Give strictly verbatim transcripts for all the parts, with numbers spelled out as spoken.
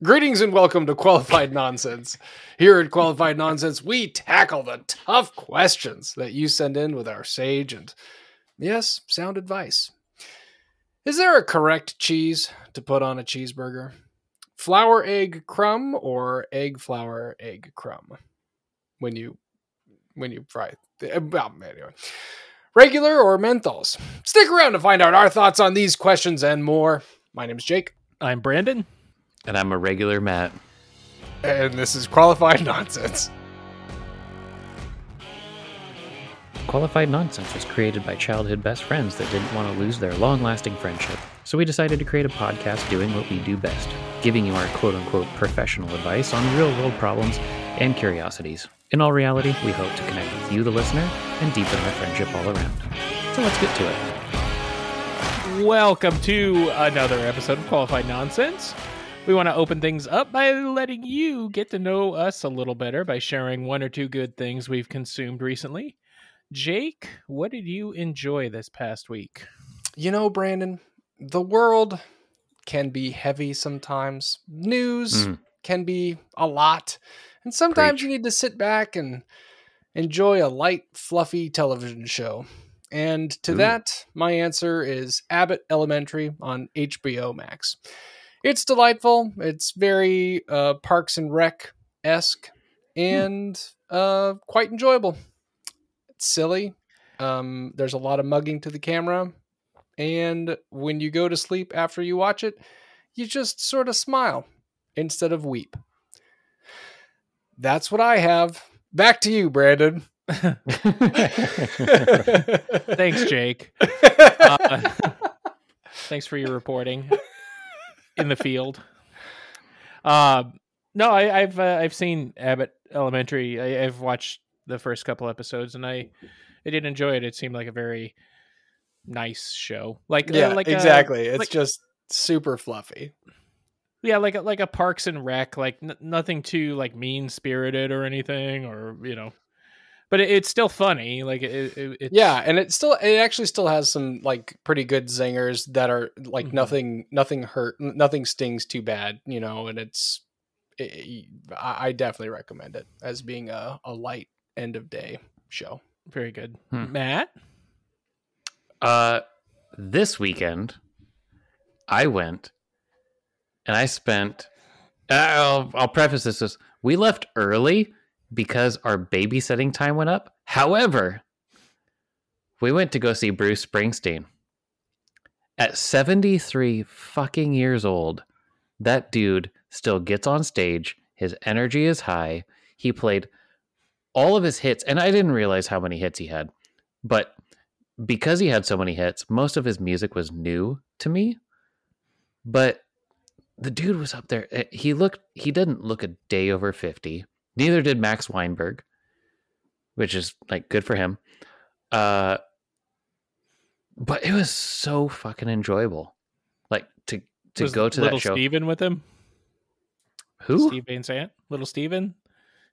Greetings and welcome to Qualified Nonsense. Here at Qualified Nonsense, we tackle the tough questions that you send in with our sage and, yes, sound advice. Is there a correct cheese to put on a cheeseburger? Flour, egg, crumb, or egg, flour, egg, crumb? When you, when you fry. Well, anyway. Regular or menthols? Stick around to find out our thoughts on these questions and more. My name's Jake. I'm Brandon. And I'm a regular Matt. And this is Qualified Nonsense. Qualified Nonsense was created by childhood best friends that didn't want to lose their long-lasting friendship. So we decided to create a podcast doing what we do best, giving you our quote-unquote professional advice on real-world problems and curiosities. In all reality, we hope to connect with you, the listener, and deepen our friendship all around. So let's get to it. Welcome to another episode of Qualified Nonsense. We want to open things up by letting you get to know us a little better by sharing one or two good things we've consumed recently. Jake, what did you enjoy this past week? You know, Brandon, the world can be heavy sometimes. News mm. can be a lot. And sometimes Preach. You need to sit back and enjoy a light, fluffy television show. And to Ooh. That, my answer is Abbott Elementary on H B O Max. It's delightful. It's very uh, Parks and Rec-esque and uh, quite enjoyable. It's silly. Um, there's a lot of mugging to the camera. And when you go to sleep after you watch it, you just sort of smile instead of weep. That's what I have. Back to you, Brandon. Thanks, Jake. Uh, thanks for your reporting. In the field. Uh, no, I, I've uh, I've seen Abbott Elementary. I, I've watched the first couple episodes, and I I did enjoy it. It seemed like a very nice show. Like yeah, uh, like exactly. A, it's like, just super fluffy. Yeah, like a, like a Parks and Rec. Like n- nothing too like mean spirited or anything, or you know. But it, it's still funny. Like it, it it's... yeah, and it still it actually still has some like pretty good zingers that are like mm-hmm. nothing nothing hurt nothing stings too bad, you know. And it's it, I definitely recommend it as being a, a light end of day show. Very good, hmm. Matt. Uh, this weekend I went and I spent. I'll I'll preface this as we left early. Because our babysitting time went up. However, we went to go see Bruce Springsteen. At seventy-three fucking years old, that dude still gets on stage. His energy is high. He played all of his hits, and I didn't realize how many hits he had. But because he had so many hits, most of his music was new to me. But the dude was up there. He looked. He didn't look a day over fifty. Neither did Max Weinberg, which is like good for him. Uh, but it was so fucking enjoyable, like to to was go to that show. Little Steven with him. Who? Steven Van Zandt, little Steven,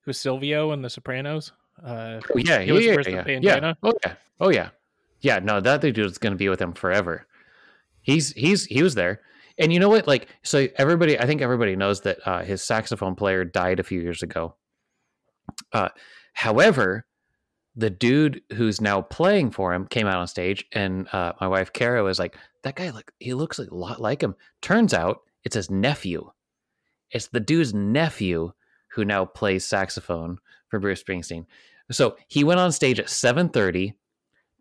who was Silvio in The Sopranos. Uh, oh, yeah, he yeah, was yeah, first yeah, of yeah. Oh yeah, oh yeah, yeah. No, that dude is going to be with him forever. He's he's he was there. And you know what? Like, so everybody, I think everybody knows that uh, his saxophone player died a few years ago. Uh, however, the dude who's now playing for him came out on stage, and uh, my wife Kara was like, "That guy, look, he looks a lot like him." Turns out, it's his nephew. It's the dude's nephew who now plays saxophone for Bruce Springsteen. So he went on stage at seven thirty.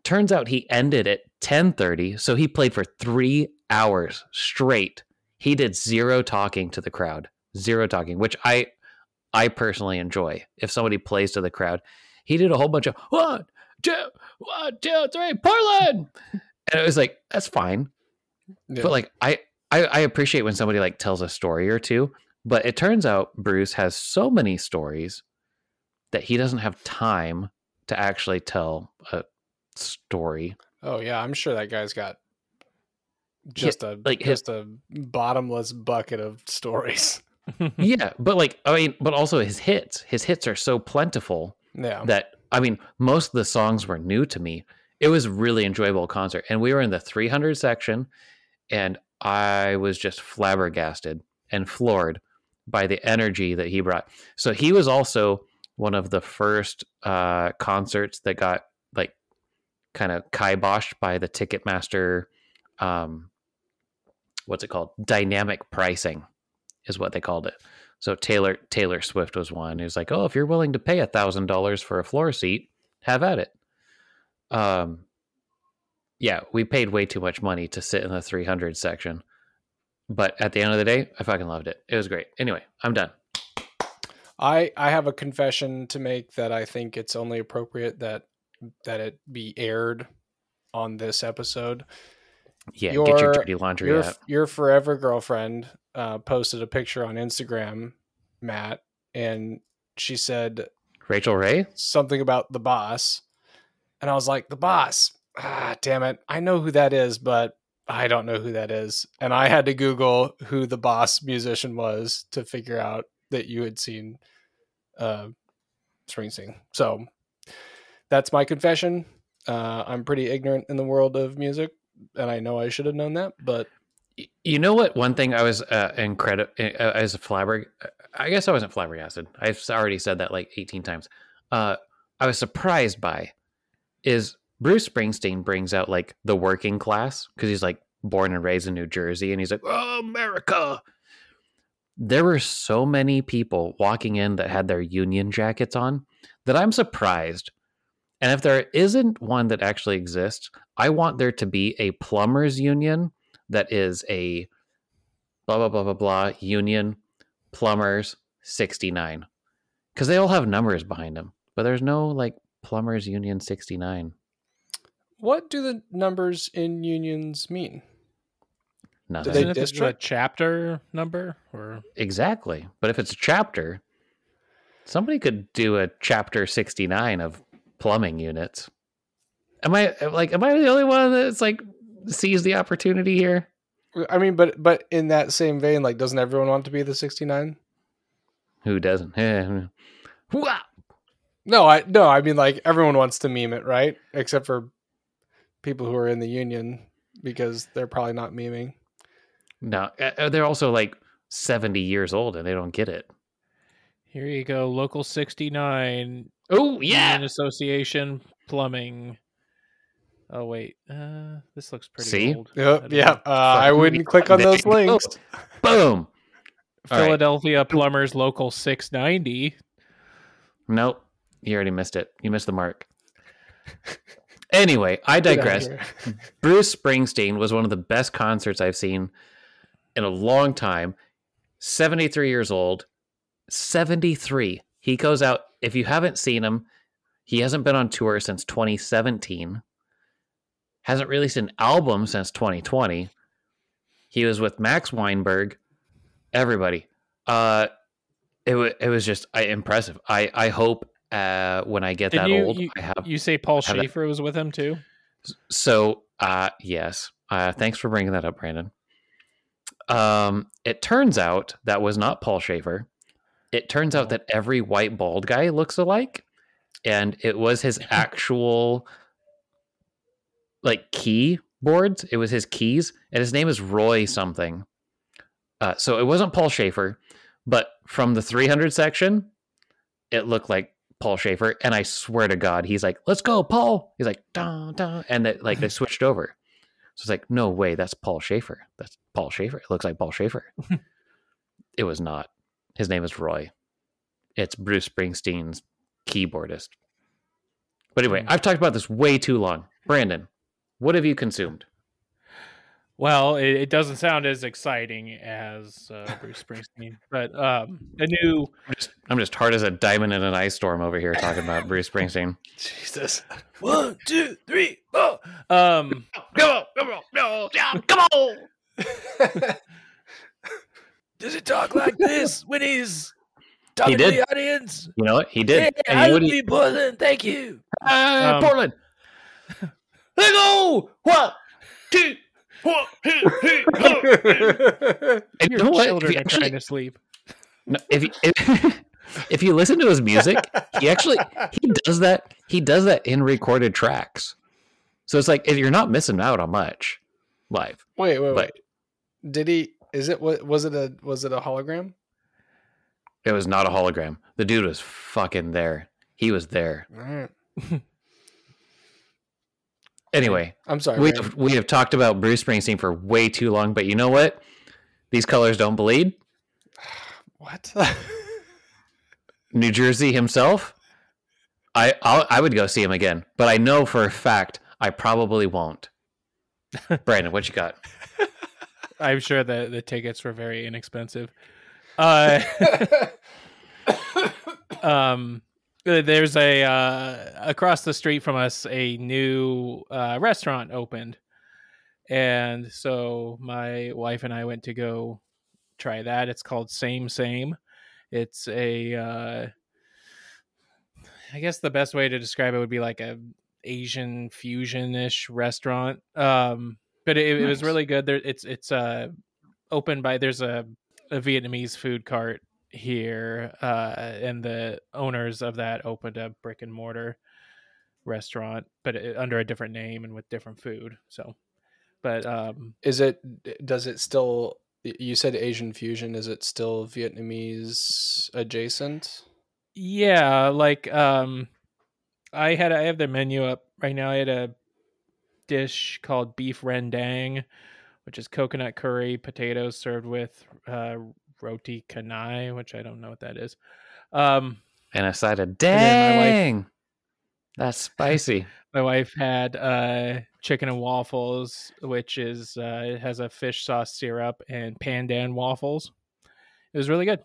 Turns out he ended at ten thirty, so he played for three hours straight. He did zero talking to the crowd, zero talking, which I. I personally enjoy if somebody plays to the crowd. He did a whole bunch of one, two, one, two, three, Portland, and it was like that's fine, yeah. But like I, I, I appreciate when somebody like tells a story or two. But it turns out Bruce has so many stories that he doesn't have time to actually tell a story. Oh yeah, I'm sure that guy's got just yeah, a like just his, a bottomless bucket of stories. Yeah, but like I mean, but also his hits, his hits are so plentiful yeah. that I mean, most of the songs were new to me. It was a really enjoyable concert, and we were in the three hundred section, and I was just flabbergasted and floored by the energy that he brought. So he was also one of the first uh, concerts that got like kind of kiboshed by the Ticketmaster. Um, what's it called? Dynamic pricing is what they called it. So Taylor Taylor Swift was one who's like, oh, if you're willing to pay a thousand dollars for a floor seat, have at it. Um, yeah, we paid way too much money to sit in the three hundred section. But at the end of the day, I fucking loved it. It was great. Anyway, I'm done. I, I have a confession to make that I think it's only appropriate that that it be aired on this episode. Yeah, your, get your dirty laundry your, out. Your forever girlfriend uh, posted a picture on Instagram, Matt, and she said... Rachel Ray? Something about The Boss. And I was like, The Boss? Ah, damn it. I know who that is, but... I don't know who that is. And I had to Google who the Boss musician was to figure out that you had seen uh, Springsteen. So that's my confession. Uh, I'm pretty ignorant in the world of music, and I know I should have known that. But you know what? One thing I was uh, incredible as a flabberg. I guess I wasn't flabbergasted. I've already said that like eighteen times. Uh, I was surprised by is. Bruce Springsteen brings out like the working class because he's like born and raised in New Jersey and he's like, oh, America. There were so many people walking in that had their union jackets on that I'm surprised. And if there isn't one that actually exists, I want there to be a plumbers union that is a blah, blah, blah, blah, blah union plumbers sixty-nine because they all have numbers behind them, but there's no like plumbers union sixty-nine. What do the numbers in unions mean? Nothing. Do they if it's a chapter number? Or exactly. But if it's a chapter, somebody could do a chapter sixty-nine of plumbing units. Am I like, am I the only one that's like sees the opportunity here? I mean, but, but in that same vein, like, doesn't everyone want to be the sixty-nine? Who doesn't? No, I, no, I mean like everyone wants to meme it, right? Except for people who are in the union because they're probably not memeing. No, they're also like seventy years old and they don't get it. Here you go. Local sixty-nine. Oh, yeah. Union Association Plumbing. Oh, wait. Uh, this looks pretty See? Old. Yep, yeah. Uh, I wouldn't click on those links. Boom. Philadelphia right. Plumbers Local six ninety. Nope. You already missed it. You missed the mark. Anyway, I digress. Bruce Springsteen was one of the best concerts I've seen in a long time. seventy-three years old. seventy-three. He goes out. If you haven't seen him, he hasn't been on tour since twenty seventeen. Hasn't released an album since twenty twenty. He was with Max Weinberg. Everybody. Uh, it, w- it was just I, impressive. I, I hope... Uh, when I get Did that you, old, you, I have, you say Paul Schaefer that. Was with him too. So, uh, yes. Uh, thanks for bringing that up, Brandon. Um, it turns out that was not Paul Schaefer. It turns out that every white bald guy looks alike, and it was his actual like keyboards. It was his keys, and his name is Roy something. Uh, so it wasn't Paul Schaefer, but from the three hundred section, it looked like Paul Schaefer, and I swear to God, he's like, "Let's go, Paul." He's like, "Dun dun," and they, like they switched over. So it's like, no way, that's Paul Schaefer. That's Paul Schaefer. It looks like Paul Schaefer. It was not. His name is Roy. It's Bruce Springsteen's keyboardist. But anyway, I've talked about this way too long. Brandon, what have you consumed? Well, it, it doesn't sound as exciting as uh, Bruce Springsteen, but um, the new... I'm just, I'm just hard as a diamond in an ice storm over here talking about Bruce Springsteen. Jesus. One, two, three, four. Um, come on, come on, no, come on. Does he talk like this when he's talking he to the audience? You know what? He did. Hey, and I would be Portland. Thank you. Uh, um, Portland. Let's go. One, two. And your children are trying to sleep. No, if, you, if if you listen to his music, he actually he does that. He does that in recorded tracks. So it's like if you're not missing out on much live. Wait, wait, but, wait. Did he? Is it? Was it a? Was it a hologram? It was not a hologram. The dude was fucking there. He was there. All right. Anyway, I'm sorry. We have, we have talked about Bruce Springsteen for way too long, but you know what? These colors don't bleed. What? New Jersey himself. I I'll, I would go see him again, but I know for a fact I probably won't. Brandon, what you got? I'm sure that the tickets were very inexpensive. Uh, um, there's a uh, across the street from us a new uh, restaurant opened, and so my wife and I went to go try that. It's called Same Same. It's a uh, I guess the best way to describe it would be like a Asian fusion-ish restaurant. Um, but it, nice. It was really good. There, it's it's uh, open by there's a, a Vietnamese food cart here, uh, and the owners of that opened a brick and mortar restaurant, but it, under a different name and with different food. So, but um, is it? Does it still? You said Asian fusion. Is it still Vietnamese adjacent? Yeah, like um, I had I have their menu up right now. I had a dish called beef rendang, which is coconut curry, potatoes served with uh, roti canai, which I don't know what that is. Um, and a side of dang, wife, that's spicy. My wife had uh, chicken and waffles, which is uh, it has a fish sauce syrup and pandan waffles. It was really good.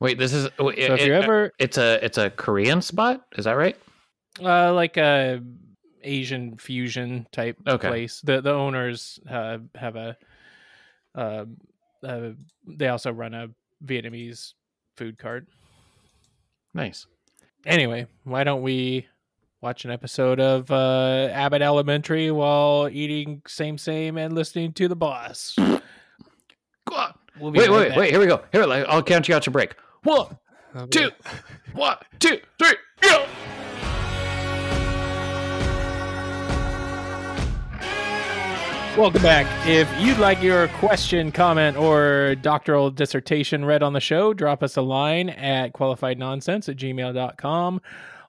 Wait, this is so it, if you're it, ever it's a it's a Korean spot, is that right? Uh, like a Asian fusion type okay. place. The the owners uh, have a uh, uh, they also run a Vietnamese food cart. Nice. Anyway, why don't we watch an episode of uh, Abbott Elementary while eating Same Same and listening to The Boss? We'll wait, right wait, back. wait! Here we go. Here, I'll count you out your break. One, two, one, two, three, go! Welcome back. If you'd like your question, comment, or doctoral dissertation read on the show, drop us a line at qualified nonsense at gmail dot com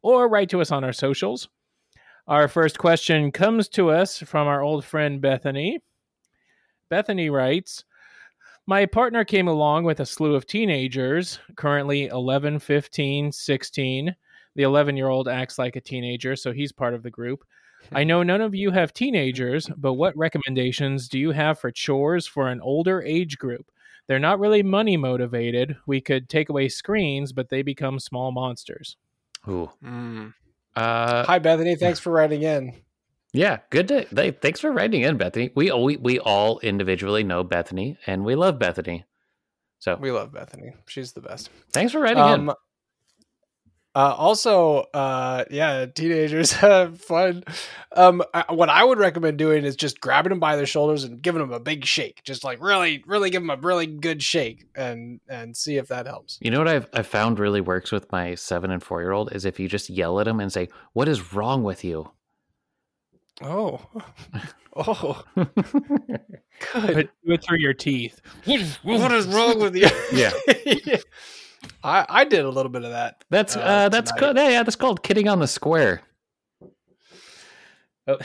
or write to us on our socials. Our first question comes to us from our old friend Bethany. Bethany writes, my partner came along with a slew of teenagers, currently eleven, fifteen, sixteen. The eleven-year-old acts like a teenager, so he's part of the group. I know none of you have teenagers, but what recommendations do you have for chores for an older age group? They're not really money-motivated. We could take away screens, but they become small monsters. Ooh. Mm. Uh, Hi, Bethany. Thanks for writing in. Yeah, good to they, thanks for writing in, Bethany. We, we we all individually know Bethany, and we love Bethany. So we love Bethany. She's the best. Thanks for writing um, in. Uh, also, uh, yeah, teenagers have fun. Um, I, what I would recommend doing is just grabbing them by their shoulders and giving them a big shake. Just like really, really give them a really good shake, and and see if that helps. You know what I've I've found really works with my seven and four year old is if you just yell at them and say, "What is wrong with you?" Oh, oh, good. Do it through your teeth. What is, what is wrong with you? Yeah. yeah. I, I did a little bit of that. That's, uh, uh that's called, yeah, that's called kidding on the square. Oh.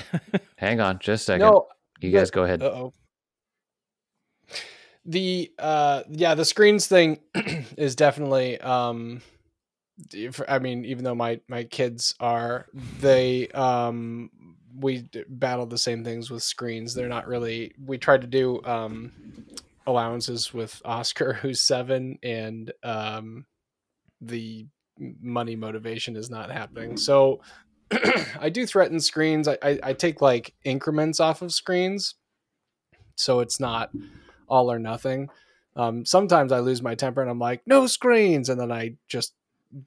Hang on just a second. No, you guys go ahead. Uh-oh. The, uh, yeah, the screens thing is definitely, um, I mean, even though my, my kids are, they, um, we battled the same things with screens. They're not really, we tried to do, um, allowances with Oscar, who's seven, and, um, the money motivation is not happening. So I do threaten screens. I, I, I take like increments off of screens. So it's not all or nothing. Um, sometimes I lose my temper and I'm like, no screens. And then I just,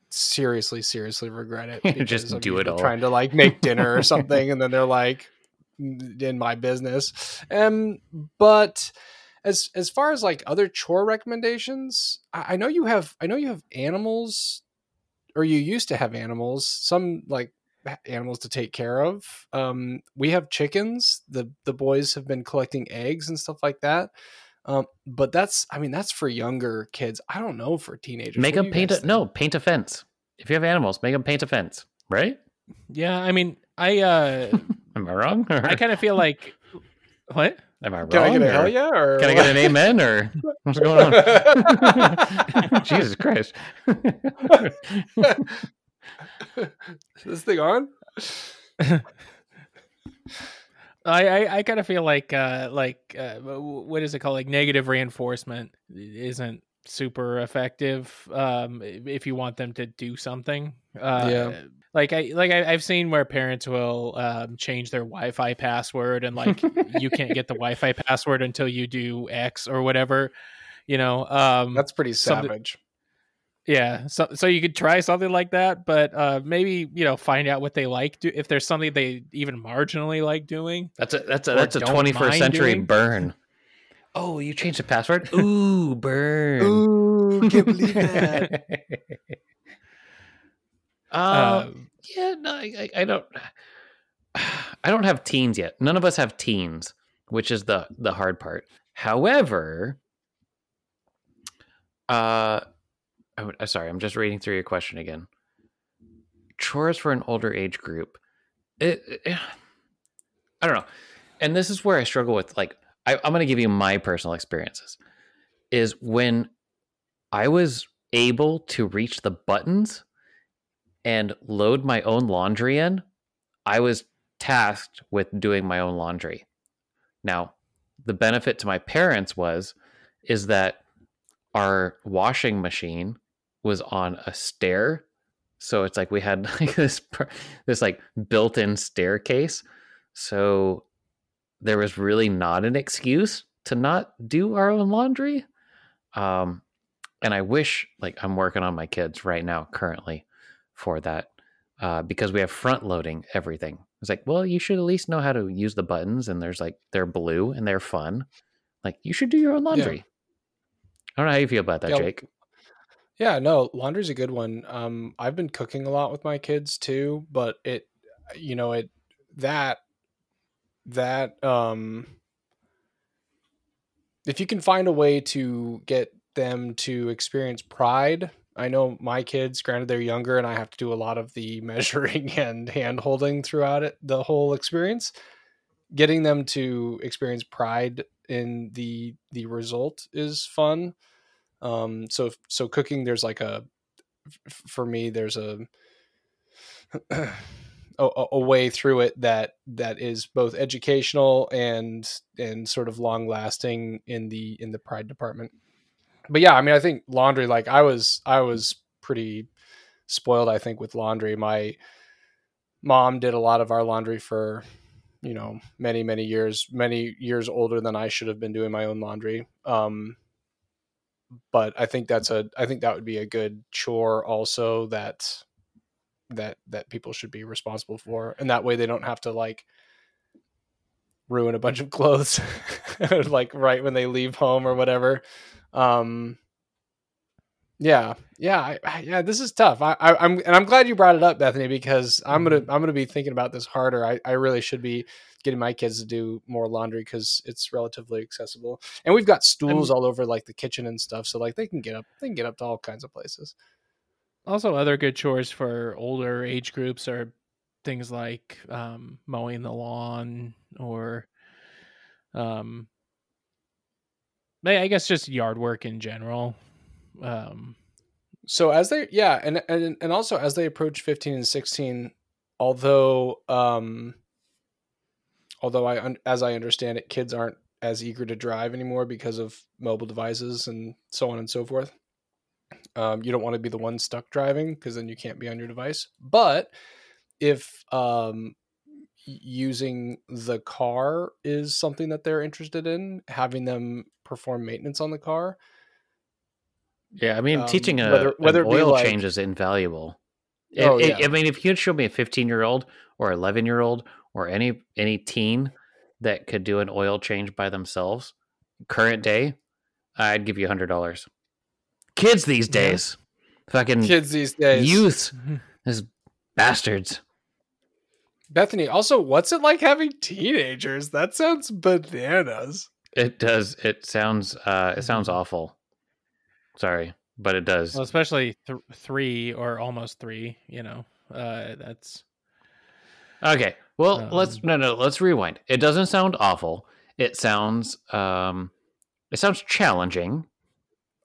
seriously seriously regret it. Just I'm do it all trying to like make dinner or something and then they're like in my business. Um but as as far as like other chore recommendations, I, I know you have I know you have animals, or you used to have animals, some like animals to take care of. Um we have chickens. The the boys have been collecting eggs and stuff like that. Um, but that's, I mean, that's for younger kids. I don't know, for teenagers. Make them paint a, no, paint a fence. If you have animals, make them paint a fence, right? Yeah, I mean, I... Uh, am I wrong? I kind of feel like... What? Am I wrong? Can I get a hell yeah? Or can I get an amen? Or what's going on? Jesus Christ. Is this thing on? I, I, I kind of feel like uh, like uh, what is it called? Like negative reinforcement isn't super effective um, if you want them to do something. Uh, yeah. Like I like I, I've seen where parents will um, change their Wi-Fi password, and like you can't get the Wi-Fi password until you do X or whatever. You know, um, that's pretty savage. Yeah, so so you could try something like that, but uh, maybe, you know, find out what they like. Do if there's something they even marginally like doing. That's a that's a that's a twenty-first century doing. Burn. Oh, you changed the password. Ooh, burn. Ooh, can't believe that. um, um, yeah, no, I, I don't. I don't have teens yet. None of us have teens, which is the the hard part. However, uh. I'm sorry, I'm just reading through your question again. Chores for an older age group. It, it, I don't know. And this is where I struggle with, like, I, I'm going to give you my personal experiences. Is when I was able to reach the buttons and load my own laundry in, I was tasked with doing my own laundry. Now, the benefit to my parents was, is that our washing machine was on a stair, so it's like we had like this this like built-in staircase, so there was really not an excuse to not do our own laundry. Um and I wish, like, I'm working on my kids right now currently for that, uh because we have front loading everything. It's like, well, you should at least know how to use the buttons, and there's like they're blue and they're fun, like you should do your own laundry. Yeah. I don't know how you feel about that, yeah, Jake. Yeah, no, laundry's a good one. Um, I've been cooking a lot with my kids too, but it, you know, it, that, that, um, if you can find a way to get them to experience pride. I know my kids, granted they're younger and I have to do a lot of the measuring and hand holding throughout it, the whole experience, getting them to experience pride in the the result is fun. Um so so cooking, there's like a for me there's a, a a way through it that that is both educational and and sort of long lasting in the in the pride department. But yeah, I mean, I think laundry, like I was I was pretty spoiled, I think, with laundry. My mom did a lot of our laundry for, you know, many, many years, many years older than I should have been doing my own laundry. Um, but I think that's a, I think that would be a good chore also that, that, that people should be responsible for. And that way they don't have to like ruin a bunch of clothes, like right when they leave home or whatever. Um, yeah. Yeah. I, I, yeah. This is tough. I, I, I'm, and I'm glad you brought it up, Bethany, because I'm going to, I'm going to be thinking about this harder. I, I really should be getting my kids to do more laundry because it's relatively accessible, and we've got stools I'm, all over like the kitchen and stuff. So like they can get up, they can get up to all kinds of places. Also, other good chores for older age groups are things like, um, mowing the lawn or, um, I guess just yard work in general. Um, so as they, yeah. And, and, and also as they approach fifteen and sixteen, although, um, although I, un- as I understand it, kids aren't as eager to drive anymore because of mobile devices and so on and so forth. Um, you don't want to be the one stuck driving because then you can't be on your device. But if, um, using the car is something that they're interested in, having them perform maintenance on the car, yeah, I mean, um, teaching a whether, whether an oil like, change is invaluable. It, oh, yeah. it, I mean, if you had shown me a fifteen-year-old or eleven-year-old or any any teen that could do an oil change by themselves, current day, I'd give you one hundred dollars. Kids these days. Yeah. Fucking kids these days. Youth. These bastards. Bethany, also, what's it like having teenagers? That sounds bananas. It does. It sounds. Uh, it sounds awful. Sorry, but it does. Well, especially th- three or almost three. You know, uh, that's okay. Well, um... let's no, no. Let's rewind. It doesn't sound awful. It sounds. Um, it sounds challenging.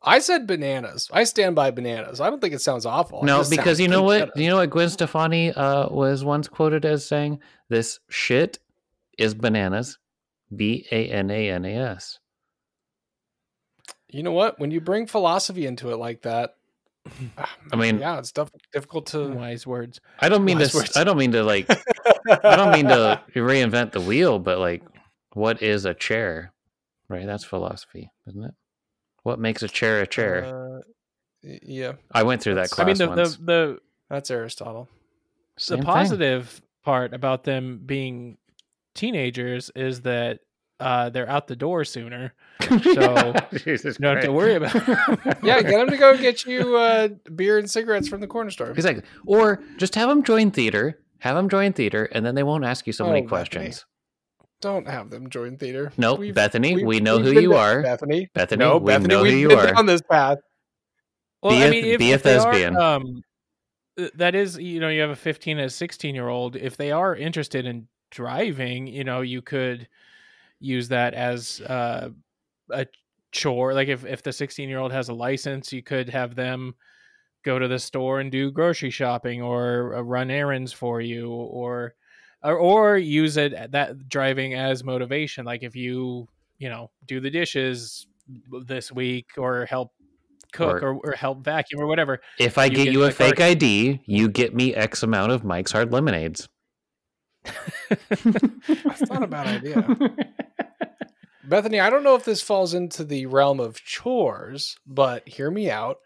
I said bananas. I stand by bananas. I don't think it sounds awful. No, because you know what? You know what Gwen Stefani uh, was once quoted as saying? This shit is bananas. B A N A N A S. You know what? When you bring philosophy into it like that, I mean, yeah, it's def- difficult to wise words. I don't mean wise to. Words. I don't mean to like. I don't mean to reinvent the wheel, but like, what is a chair? Right? That's philosophy, isn't it? What makes a chair a chair? Uh, yeah, I went through that class. I mean, the, once. the the that's Aristotle. Same the positive thing. Part about them being teenagers is that uh, they're out the door sooner, so you don't Christ. Have to worry about. Yeah, get them to go get you uh, beer and cigarettes from the corner store. Exactly, or just have them join theater. Have them join theater, and then they won't ask you so oh, many questions. Okay. Don't have them join theater. No, nope, Bethany, we, we know who you are. Bethany, Bethany, no, we Bethany, know who you are on this path. Well, be a, I mean, if, be a if thespian. They are, um, that is, you know, you have a fifteen and a sixteen year old. If they are interested in driving, you know, you could use that as uh, a chore. Like if if the sixteen year old has a license, you could have them go to the store and do grocery shopping, or uh, run errands for you, or. Or use it that driving as motivation. Like if you, you know, do the dishes this week, or help cook, or, or, or help vacuum, or whatever. If I you get you a fake car- I D, you get me X amount of Mike's Hard Lemonades. That's not a bad idea. Bethany, I don't know if this falls into the realm of chores, but hear me out.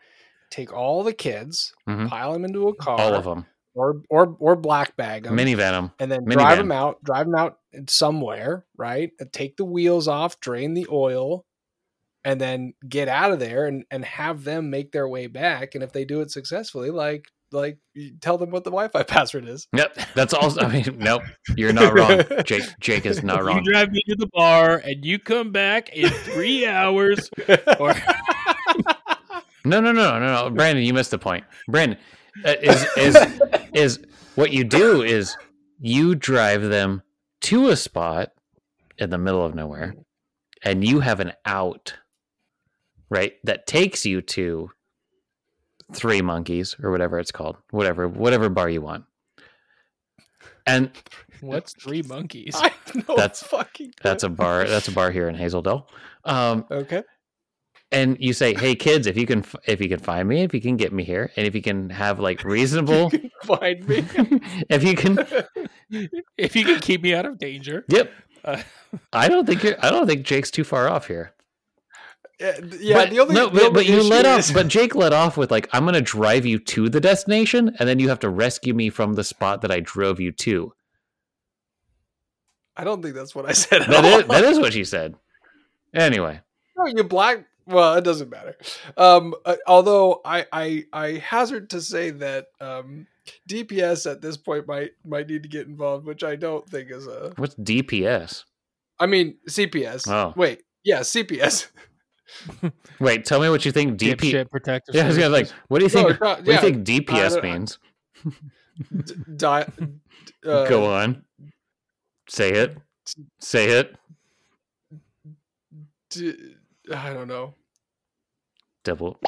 Take all the kids, mm-hmm. pile them into a car. All of them. Or or or black bag them, minivan them, and then minivan. drive them out. Drive them out somewhere, right? Take the wheels off, drain the oil, and then get out of there and, and have them make their way back. And if they do it successfully, like like tell them what the Wi-Fi password is. Yep, that's also. I mean, nope, you're not wrong. Jake Jake is not wrong. You drive me to the bar, and you come back in three hours. Or no, no, no, no, no, Brandon, you missed the point, Brandon. Uh, is is is what you do is you drive them to a spot in the middle of nowhere, and you have an out, right? That takes you to Three Monkeys or whatever it's called, whatever whatever bar you want. And what's Three Monkeys? I have no that's fucking. Good. That's a bar. That's a bar here in Hazeldale. Um, okay. And you say, "Hey kids, if you can, if you can find me, if you can get me here, and if you can have like reasonable, you can find me, if you can, if you can keep me out of danger." Yep. Uh, I don't think you're. I don't think Jake's too far off here. Yeah, yeah but, the only no, the but, but you let is... off. But Jake let off with like, "I'm going to drive you to the destination, and then you have to rescue me from the spot that I drove you to." I don't think that's what I said. At that all. Is that is what she said. Anyway, oh, you black. Well, it doesn't matter. Um, uh, although I, I I hazard to say that um, D P S at this point might might need to get involved, which I don't think is a... What's D P S? I mean, C P S. Oh. Wait, yeah, C P S. Wait, tell me what you think D P S... Yeah, services. I was gonna like, what do you think, no, not, what yeah, do you think D P S means? D- di- uh, Go on. Say it. Say it. D- I don't know. Double.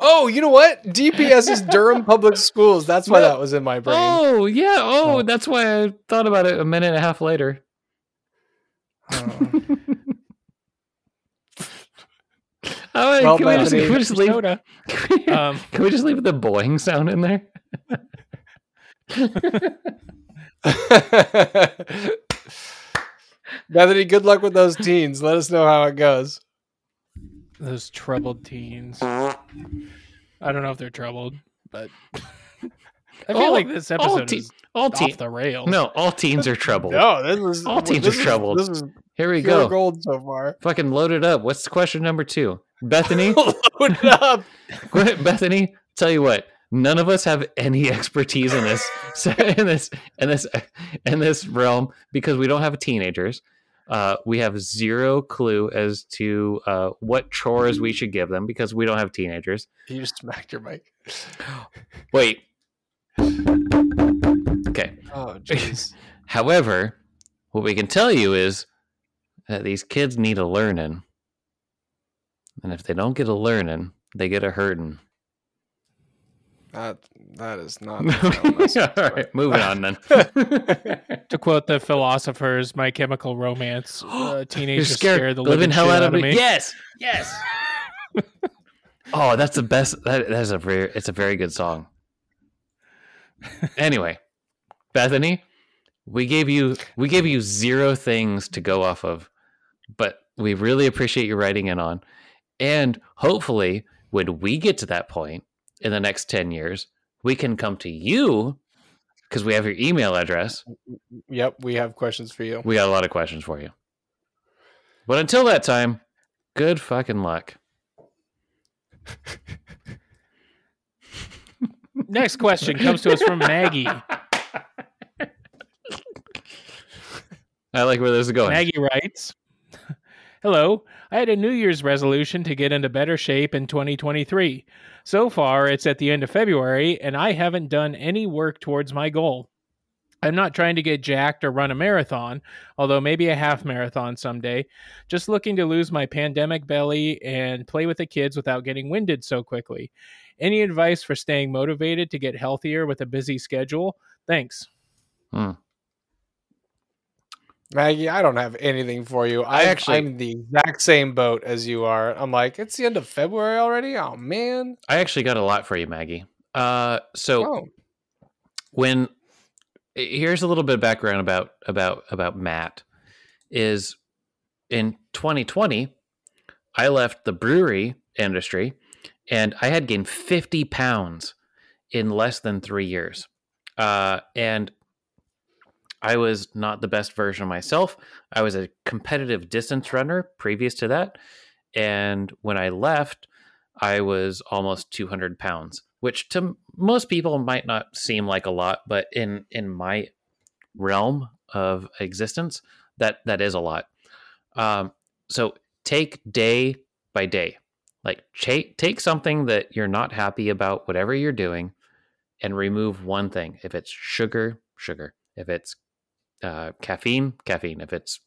Oh, you know what? D P S is Durham Public Schools. That's why no. that was in my brain. Oh, yeah. Oh, oh, that's why I thought about it a minute and a half later. Oh. Oh, well, can, we just, can we just leave? Can we, um, can we just leave the boing sound in there? Bethany, good luck with those teens. Let us know how it goes. Those troubled teens. I don't know if they're troubled, but I feel all, like this episode all te- is all te- off the rails. No, all teens are troubled. No, this is all teens this are is, troubled. This is Here we go. Gold so far. Fucking load it up. What's question number two, Bethany? Load it up, Bethany. Tell you what, none of us have any expertise in this in this in this in this realm because we don't have teenagers. Uh, we have zero clue as to uh, what chores we should give them because we don't have teenagers. You just smacked your mic. Wait. Okay. Oh, jeez. However, what we can tell you is that these kids need a learning. And if they don't get a learning, they get a hurting. That that is not. All right, moving on then. To quote the philosophers, "My Chemical Romance," uh, teenagers scared, scare the living, living hell out of me. me. Yes, yes. Oh, that's the best. That, that's a very. It's a very good song. Anyway, Bethany, we gave you we gave you zero things to go off of, but we really appreciate you writing in on, and hopefully when we get to that point. In the next ten years, we can come to you because we have your email address. Yep, we have questions for you. We got a lot of questions for you. But until that time, good fucking luck. Next question comes to us from Maggie. I like where this is going. Maggie writes, "Hello, I had a New Year's resolution to get into better shape in twenty twenty-three. So far, it's at the end of February, and I haven't done any work towards my goal. I'm not trying to get jacked or run a marathon, although maybe a half marathon someday. Just looking to lose my pandemic belly and play with the kids without getting winded so quickly. Any advice for staying motivated to get healthier with a busy schedule? Thanks." Hmm. Maggie, I don't have anything for you. I actually, I'm the exact same boat as you are. I'm like, it's the end of February already? Oh, man. I actually got a lot for you, Maggie. Uh, so oh. when here's a little bit of background about about about Matt is in twenty twenty, I left the brewery industry and I had gained fifty pounds in less than three years. Uh, and I was not the best version of myself. I was a competitive distance runner previous to that. And when I left, I was almost two hundred pounds, which to most people might not seem like a lot, but in, in my realm of existence, that, that is a lot. Um, so take day by day, like ch- take something that you're not happy about, whatever you're doing, and remove one thing. If it's sugar, sugar. If it's Uh, caffeine, caffeine. If it's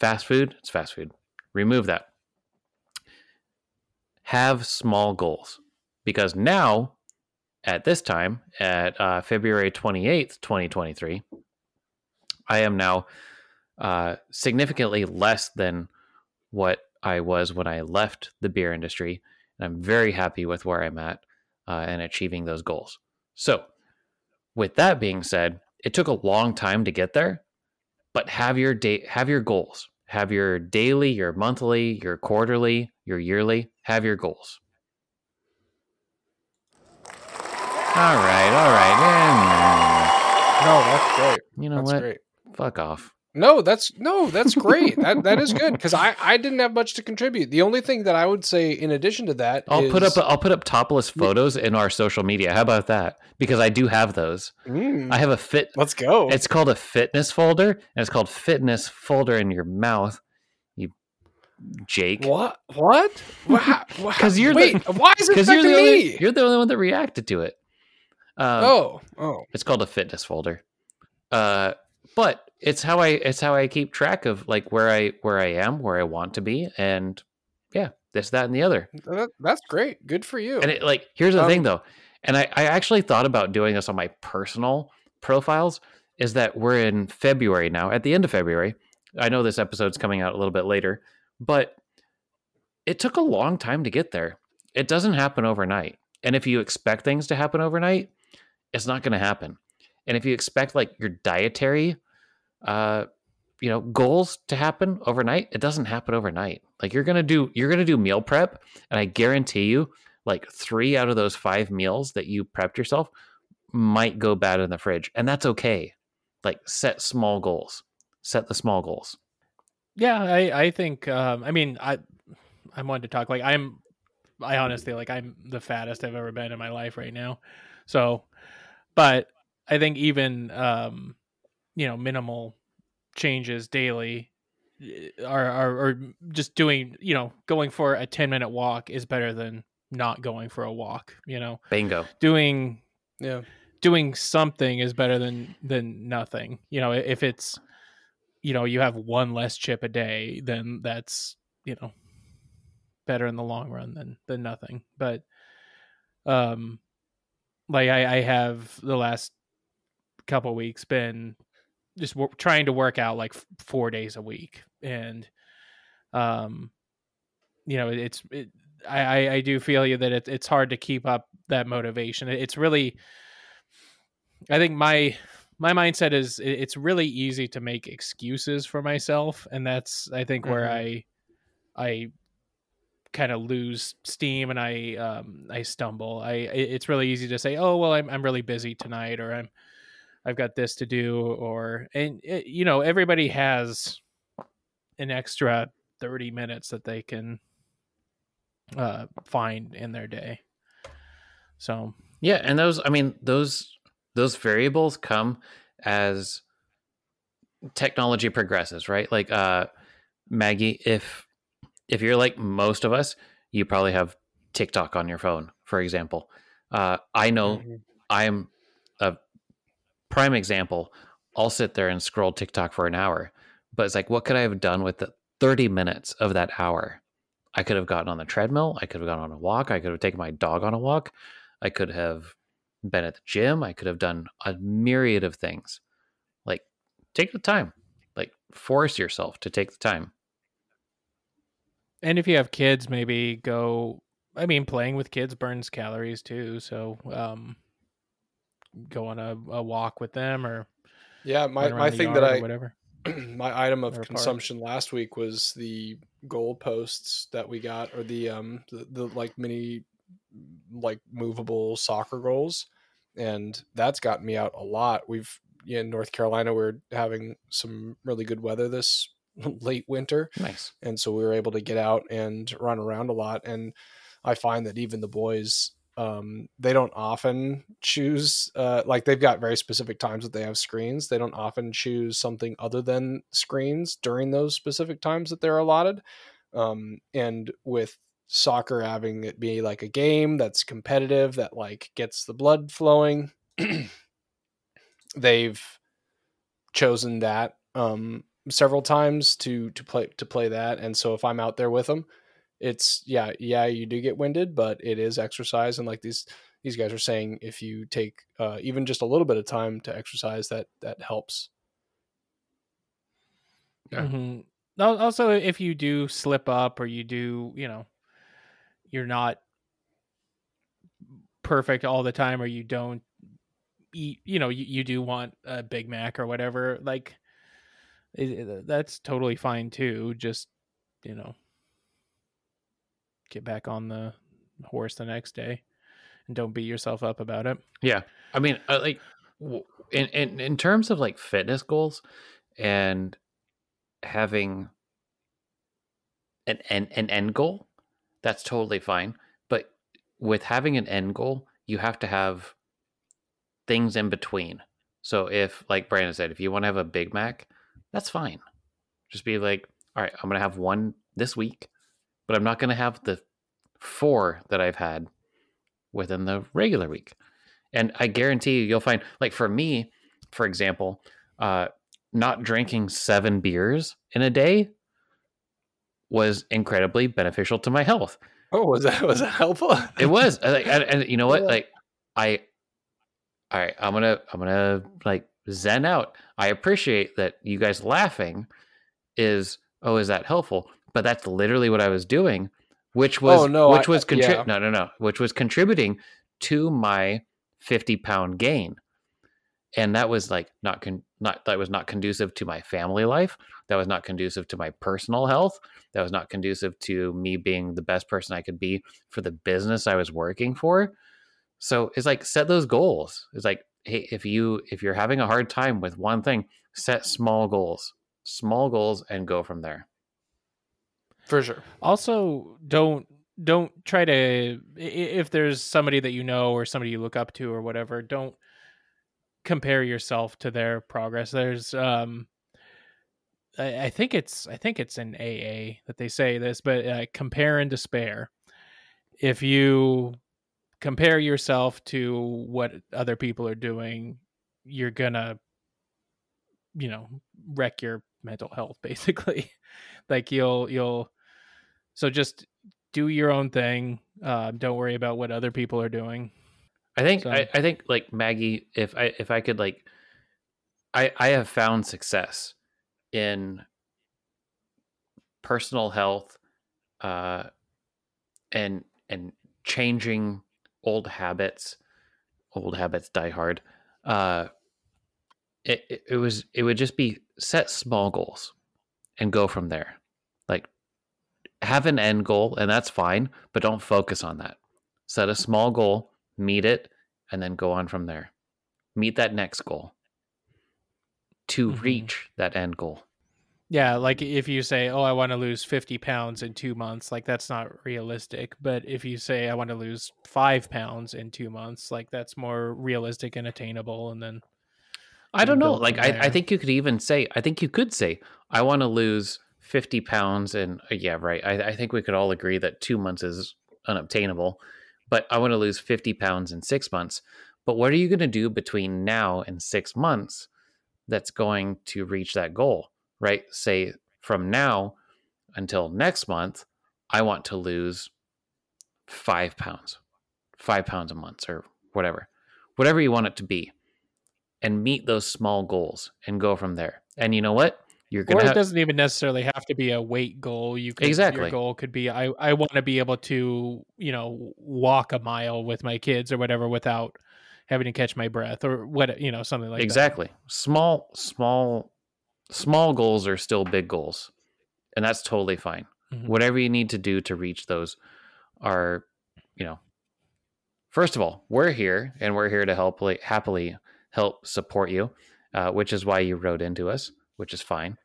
fast food, it's fast food. Remove that. Have small goals because now, at this time, at uh, February twenty-eighth, twenty twenty-three, I am now uh, significantly less than what I was when I left the beer industry. And I'm very happy with where I'm at uh, and achieving those goals. So, with that being said, it took a long time to get there, but have your day, have your goals, have your daily, your monthly, your quarterly, your yearly, have your goals. All right. All right. No, that's great. You know that's what? Great. Fuck off. No, that's no, that's great. that that is good because I, I didn't have much to contribute. The only thing that I would say in addition to that, I'll is... put up I'll put up topless photos in our social media. How about that? Because I do have those. Mm. I have a fit. Let's go. It's called a fitness folder, and it's called fitness folder in your mouth. You, Jake. What? What? Because you're wait. The, why is it affecting you're the me? Only, you're the only one that reacted to it. Um, oh, oh. It's called a fitness folder. Uh, but. It's how I it's how I keep track of like where I where I am, where I want to be, and yeah, this, that, and the other. That, that's great. Good for you. And it, like, here's the um, thing though, and I, I actually thought about doing this on my personal profiles. Is that we're in February now, at the end of February. I know this episode's coming out a little bit later, but it took a long time to get there. It doesn't happen overnight, and if you expect things to happen overnight, it's not going to happen. And if you expect like your dietary Uh, you know, goals to happen overnight, it doesn't happen overnight. Like you're going to do, you're going to do meal prep. And I guarantee you like three out of those five meals that you prepped yourself might go bad in the fridge. And that's okay. Like set small goals, set the small goals. Yeah. I, I think, um, I mean, I, I wanted to talk like I'm I honestly, like, I'm the fattest I've ever been in my life right now. So, but I think even, um, you know, minimal changes daily are, are, are just doing, you know, going for a ten minute walk is better than not going for a walk, you know, bingo doing, yeah, doing something is better than, than nothing. You know, if it's, you know, you have one less chip a day, then that's, you know, better in the long run than, than nothing. But, um, like I, I have the last couple of weeks been just w- trying to work out like f- four days a week. And, um, you know, it, it's, it, I, I do feel you that it, it's hard to keep up that motivation. It, it's really, I think my, my mindset is it, it's really easy to make excuses for myself. And that's, I think, mm-hmm. where I, I kind of lose steam and I, um, I stumble. I, it's really easy to say, oh, well, I'm, I'm really busy tonight, or I'm, I've got this to do, or, and it, you know, everybody has an extra thirty minutes that they can uh, find in their day. So, yeah. And those, I mean, those, those variables come as technology progresses, right? Like, uh, Maggie, if, if you're like most of us, you probably have TikTok on your phone, for example. Uh, I know mm-hmm. I'm a prime example. I'll sit there and scroll TikTok for an hour, but it's like, what could I have done with the thirty minutes of that hour? I could have gotten on the treadmill. I could have gone on a walk. I could have taken my dog on a walk. I could have been at the gym. I could have done a myriad of things. Like, take the time, like force yourself to take the time. And if you have kids, maybe go, I mean, playing with kids burns calories too. So, um, go on a, a walk with them, or. Yeah. My, my thing that I, whatever. my item of consumption last week was the goalposts that we got, or the, um, the, the like mini, like movable soccer goals. And that's gotten me out a lot. We've in North Carolina, we're having some really good weather this late winter. Nice. And so we were able to get out and run around a lot. And I find that even the boys, um, they don't often choose, uh, like they've got very specific times that they have screens. They don't often choose something other than screens during those specific times that they're allotted. Um, and with soccer, having it be like a game that's competitive, that like gets the blood flowing, they've chosen that, um, several times to, to play, to play that. And so if I'm out there with them, it's yeah, yeah, you do get winded, but it is exercise. And like these, these guys are saying, if you take uh, even just a little bit of time to exercise, that, that helps. Yeah. Mm-hmm. Also, if you do slip up, or you do, you know, you're not perfect all the time, or you don't eat, you know, you, you do want a Big Mac or whatever, like, that's totally fine too. Just, you know, get back on the horse the next day and don't beat yourself up about it. Yeah. I mean, like in, in, in terms of like fitness goals and having an, an, an end goal, that's totally fine. But with having an end goal, you have to have things in between. So if, like Brandon said, if you want to have a Big Mac, that's fine. Just be like, all right, I'm going to have one this week, but I'm not going to have the four that I've had within the regular week. And I guarantee you, you'll find, like for me, for example, uh, not drinking seven beers in a day was incredibly beneficial to my health. Oh, was that, was that helpful? It was. And you know what? Like I, all right, I'm going to, I'm going to like, zen out. I appreciate that you guys laughing is, oh, is that helpful? But that's literally what I was doing, which was, oh, no, which I, was, contri- yeah. no, no, no, which was contributing to my fifty pound gain. And that was like not, con- not, that was not conducive to my family life. That was not conducive to my personal health. That was not conducive to me being the best person I could be for the business I was working for. So it's like, set those goals. It's like, hey, if you, if you're having a hard time with one thing, set small goals, small goals, and go from there. For sure. Also, don't don't try to, if there's somebody that you know or somebody you look up to or whatever, don't compare yourself to their progress. There's, um, I, I think it's, I think it's in A A that they say this, but uh, compare and despair. If you compare yourself to what other people are doing, you're gonna, you know, wreck your mental health, basically. Like you'll, you'll, so just do your own thing. Uh, don't worry about what other people are doing. I think, so. I, I think like Maggie, if I, if I could like, I, I have found success in personal health, uh, and, and changing old habits, old habits die hard. Uh, It, it, it was it would just be set small goals and go from there. Like have an end goal, and that's fine, but don't focus on that. Set a small goal, meet it, and then go on from there. Meet that next goal to mm-hmm. reach that end goal. Yeah, like if you say, oh, I want to lose fifty pounds in two months, like that's not realistic. But if you say I want to lose five pounds in two months, like that's more realistic and attainable. And then I don't know. Like, I, I think you could even say, I think you could say, I want to lose fifty pounds. And uh, yeah, right. I, I think we could all agree that two months is unobtainable, but I want to lose fifty pounds in six months. But what are you going to do between now and six months that's going to reach that goal, right? Say from now until next month, I want to lose five pounds, five pounds a month or whatever, whatever you want it to be. And meet those small goals and go from there. And you know what? You're gonna. Or it have... doesn't even necessarily have to be a weight goal. You could, exactly. Your goal could be I I want to be able to, you know, walk a mile with my kids or whatever without having to catch my breath or what, you know, something like exactly. that. Exactly. Small small small goals are still big goals, and that's totally fine. Mm-hmm. Whatever you need to do to reach those are, you know. First of all, we're here and we're here to help like, happily. help support you, uh, which is why you wrote into us, which is fine.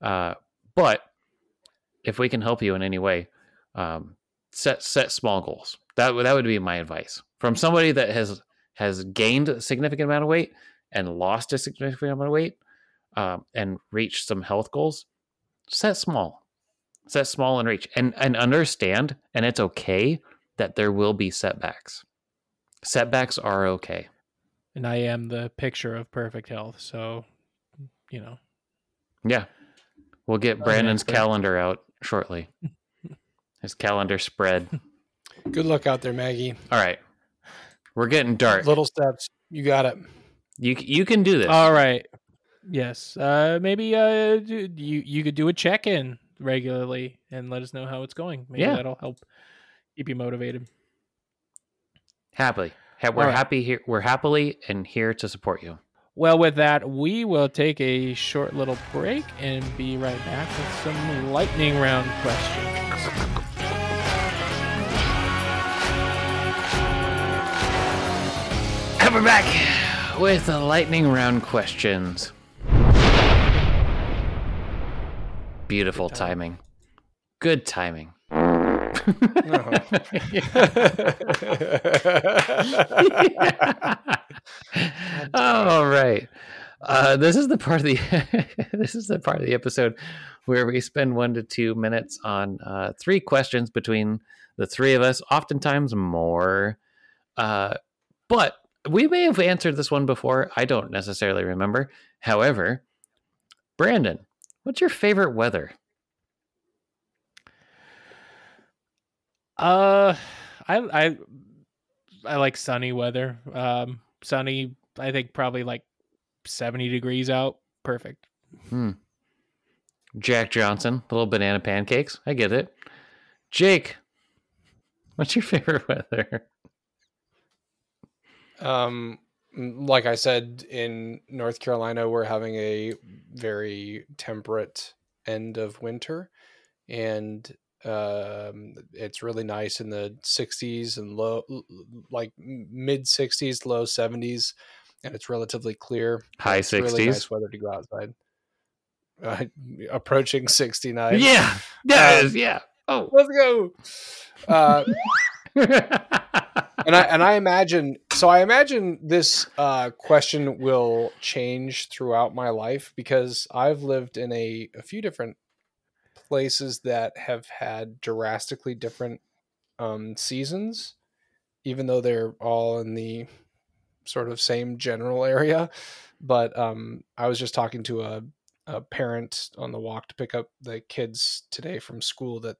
Uh, but if we can help you in any way, um, set set small goals. That that would be my advice from somebody that has has gained a significant amount of weight and lost a significant amount of weight, um, and reached some health goals. Set small, set small and reach, and and understand. And it's okay that there will be setbacks. Setbacks are okay. And I am the picture of perfect health. So, you know. Yeah. We'll get Brandon's calendar out shortly. His calendar spread. Good luck out there, Maggie. All right. We're getting dark. Little steps. You got it. You you can do this. All right. Yes. Uh, maybe uh, you, you could do a check-in regularly and let us know how it's going. Maybe yeah. that'll help keep you motivated. Happily. We're right. happy here. We're happily and here to support you. Well, with that, we will take a short little break and be right back with some lightning round questions. And we're back with the lightning round questions. Beautiful Good timing. timing. Good timing. No. All right. Uh, this is the part of the this is the part of the episode where we spend one to two minutes on uh, three questions between the three of us, oftentimes more. Uh, but we may have answered this one before. I don't necessarily remember. However, Brandon, what's your favorite weather? Uh, I, I, I like sunny weather. Um, sunny, I think probably like seventy degrees out. Perfect. Hmm. Jack Johnson, little banana pancakes. I get it. Jake, what's your favorite weather? Um, like I said, in North Carolina, we're having a very temperate end of winter, and Um, it's really nice in the sixties and low, like mid sixties, low seventies, and it's relatively clear. High sixties. Really nice weather to go outside. Uh, approaching sixty-nine. Yeah, that um, is, yeah. Oh, let's go. Uh, and I and I imagine so. I imagine this uh, question will change throughout my life because I've lived in a, a few different places that have had drastically different um, seasons, even though they're all in the sort of same general area. But um, I was just talking to a, a parent on the walk to pick up the kids today from school that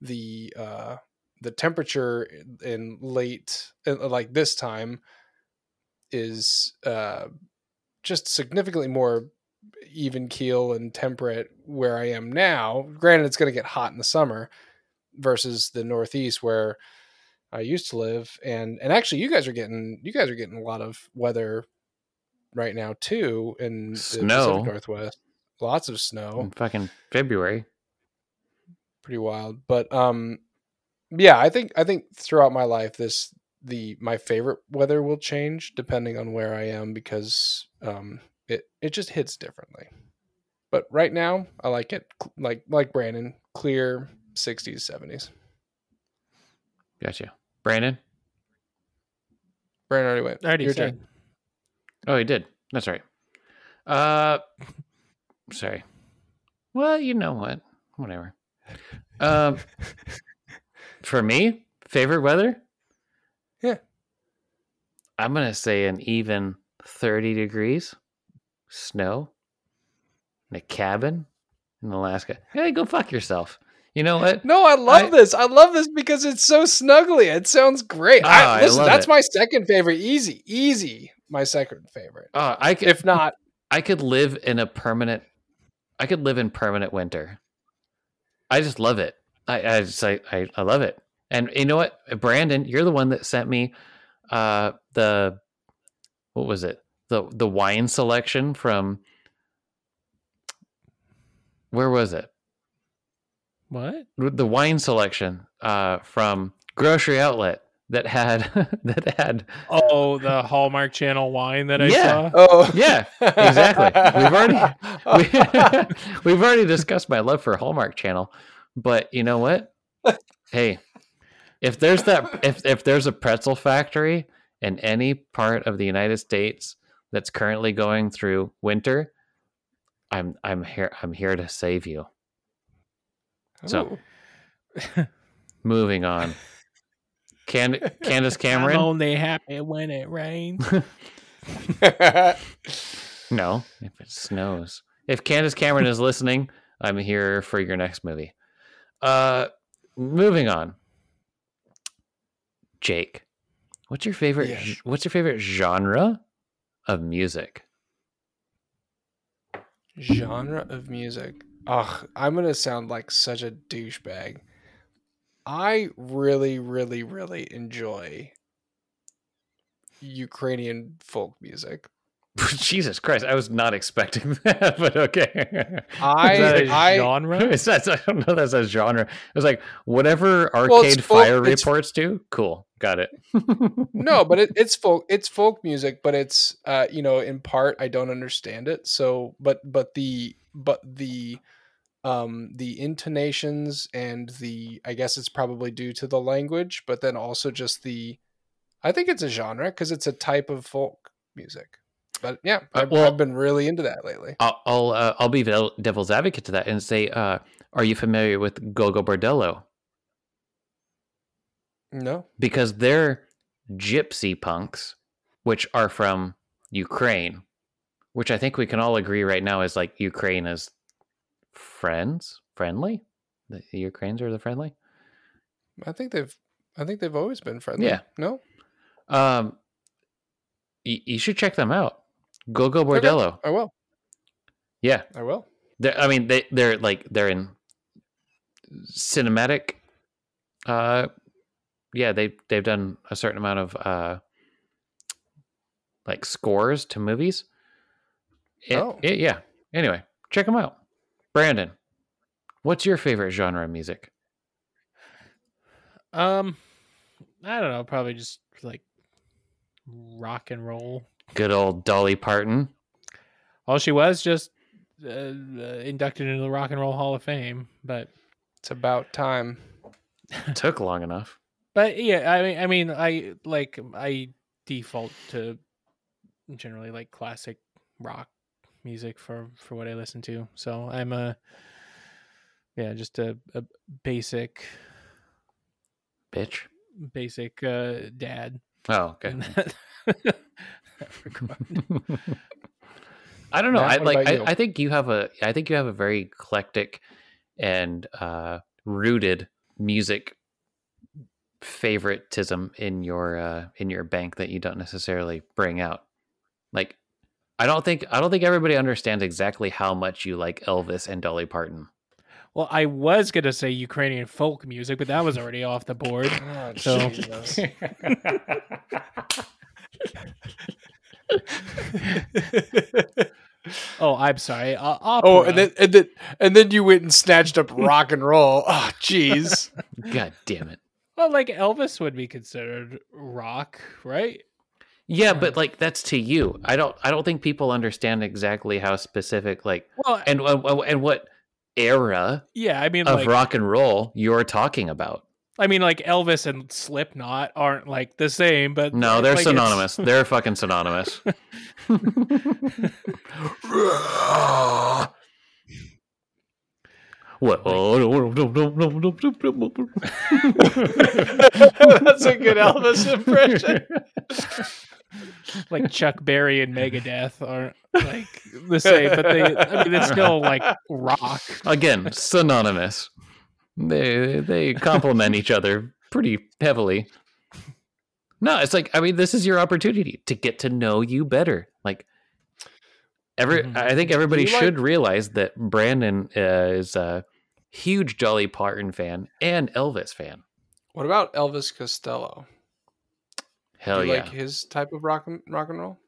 the uh, the temperature in late like this time is uh, just significantly more even keel and temperate where I am now. Granted, it's going to get hot in the summer versus the Northeast where I used to live. And, and actually you guys are getting, you guys are getting a lot of weather right now too. In snow. The Pacific Northwest, lots of snow in fucking February. Pretty wild. But, um, yeah, I think, I think throughout my life, this, the, my favorite weather will change depending on where I am because, um, It it just hits differently. But right now, I like it, like like Brandon, clear sixties, seventies. Gotcha. Brandon? Brandon already went. I already Your turn. Oh, he did. That's right. Uh, sorry. Well, you know what? Whatever. Um, for me, favorite weather? Yeah. I'm going to say an even thirty degrees. Snow in a cabin in Alaska. Hey, go fuck yourself. You know what? No, I love I, this. I love this because it's so snuggly. It sounds great. Oh, I, listen, I love that's it. My second favorite. Easy, easy. My second favorite. Oh, I could, if not, I could live in a permanent. I could live in permanent winter. I just love it. I I just I I, I love it. And you know what, Brandon, you're the one that sent me uh, the what was it? The the wine selection from where was it? What? The wine selection uh, from Grocery Outlet that had that had oh the Hallmark Channel wine that I yeah. saw. Oh yeah, exactly. We've already we, we've already discussed my love for Hallmark Channel, but you know what? Hey, if there's that if if there's a pretzel factory in any part of the United States that's currently going through winter, I'm I'm here I'm here to save you. Ooh. So, moving on. Cand- Candace Cameron. I'm only happy when it rains. No, if it snows. If Candace Cameron is listening, I'm here for your next movie. Uh, moving on. Jake, what's your favorite? Yeah. What's your favorite genre? Of music. Genre of music. Ugh, I'm gonna sound like such a douchebag. I really, really, really enjoy Ukrainian folk music. Jesus Christ, I was not expecting that, but okay. I, is that a I genre? Is that, I don't know. That's a genre. It's like whatever Arcade well, folk, Fire reports do. Cool, got it. No, but it, it's folk. It's folk music, but it's uh, you know, in part I don't understand it. So, but but the but the um the intonations and the I guess it's probably due to the language, but then also just the I think it's a genre because it's a type of folk music. But yeah, I've, uh, well, I've been really into that lately. I'll I'll, uh, I'll be devil's advocate to that and say, uh, are you familiar with Gogol Bordello? No, because they're gypsy punks, which are from Ukraine, which I think we can all agree right now is like Ukraine is friends friendly. The Ukrainians are the friendly. I think they've I think they've always been friendly. Yeah. No. Um, y- you should check them out. Gogol Bordello. Okay. I will. Yeah, I will. They're, I mean, they they're like they're in cinematic. Uh, yeah, they they've done a certain amount of uh, like scores to movies. It, oh, it, yeah. Anyway, check them out. Brandon, what's your favorite genre of music? Um, I don't know. Probably just like rock and roll. Good old Dolly Parton. Well, she was just uh, inducted into the Rock and Roll Hall of Fame, but It's about time. Took long enough. But yeah, I mean, I mean, I like I default to generally like classic rock music for, for what I listen to. So I'm a yeah, just a, a basic bitch, basic uh, dad. Oh, okay. That, that I don't know. Matt, I like. I, I think you have a. I think you have a very eclectic and uh, rooted music favoritism in your uh, in your bank that you don't necessarily bring out. Like, I don't think. I don't think everybody understands exactly how much you like Elvis and Dolly Parton. Well, I was going to say Ukrainian folk music, but that was already off the board. Oh, so. Jesus. Oh, I'm sorry. Uh, oh, and then, and then and then you went and snatched up rock and roll. Oh, jeez. God damn it. Well, like Elvis would be considered rock, right? Yeah, but like that's to you. I don't. I don't think people understand exactly how specific. Like, well, and uh, and what era? Yeah, I mean, of like, rock and roll you're talking about. I mean, like Elvis and Slipknot aren't like the same, but no, they're like, synonymous. They're fucking synonymous. What? That's a good Elvis impression. Like Chuck Berry and Megadeth aren't like the same, but they. I mean, it's still like rock. Again, synonymous. They they complement each other pretty heavily. No, it's like, I mean, this is your opportunity to get to know you better. Like every, mm-hmm. I think everybody should like- realize that Brandon uh, is a huge Dolly Parton fan and Elvis fan. What about Elvis Costello? Hell Do you yeah, like his type of rock and rock and roll.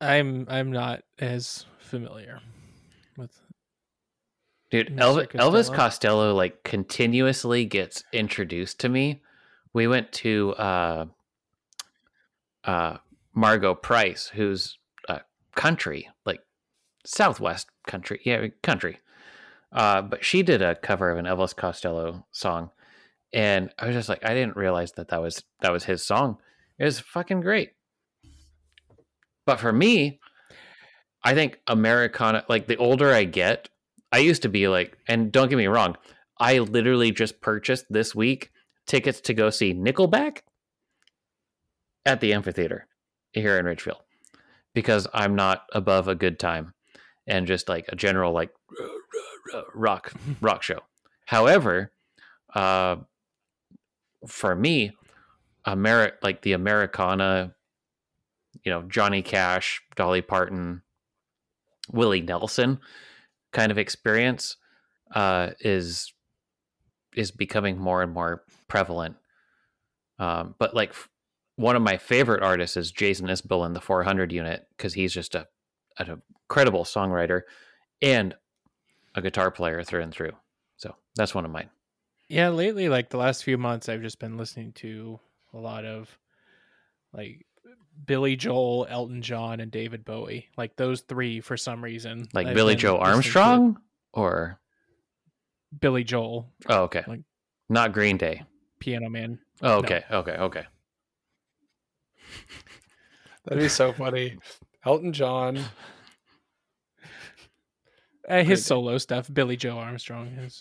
I'm I'm not as familiar with. Dude, Elvis Costello. Elvis Costello like continuously gets introduced to me. We went to uh, uh, Margot Price, who's uh, country, like Southwest country, yeah, country. Uh, but she did a cover of an Elvis Costello song, and I was just like, I didn't realize that that was that was his song. It was fucking great. But for me, I think Americana, like the older I get. I used to be like, and don't get me wrong, I literally just purchased this week tickets to go see Nickelback at the amphitheater here in Ridgefield because I'm not above a good time and just like a general like rock rock show. However, uh, for me, Ameri- like the Americana, you know, Johnny Cash, Dolly Parton, Willie Nelson kind of experience uh, is is becoming more and more prevalent. Um, but like f- one of my favorite artists is Jason Isbell in the four hundred Unit because he's just a an incredible songwriter and a guitar player through and through. So that's one of mine. Yeah, lately, like the last few months, I've just been listening to a lot of like Billy Joel, Elton John, and David Bowie. Like those three for some reason. Like I've Billy Joe Armstrong or Billy Joel. Oh, okay. Like not Green Day. Piano Man. Oh, okay. No. Okay. Okay. That'd be so funny. Elton John. Uh, his solo stuff, Billy Joe Armstrong is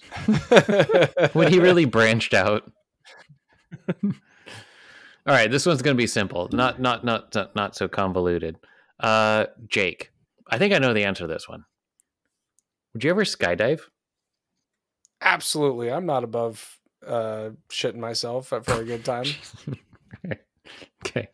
when he really branched out. All right, this one's going to be simple, not not not not so convoluted. Uh, Jake, I think I know the answer to this one. Would you ever skydive? Absolutely, I'm not above uh, shitting myself for a good time. Okay,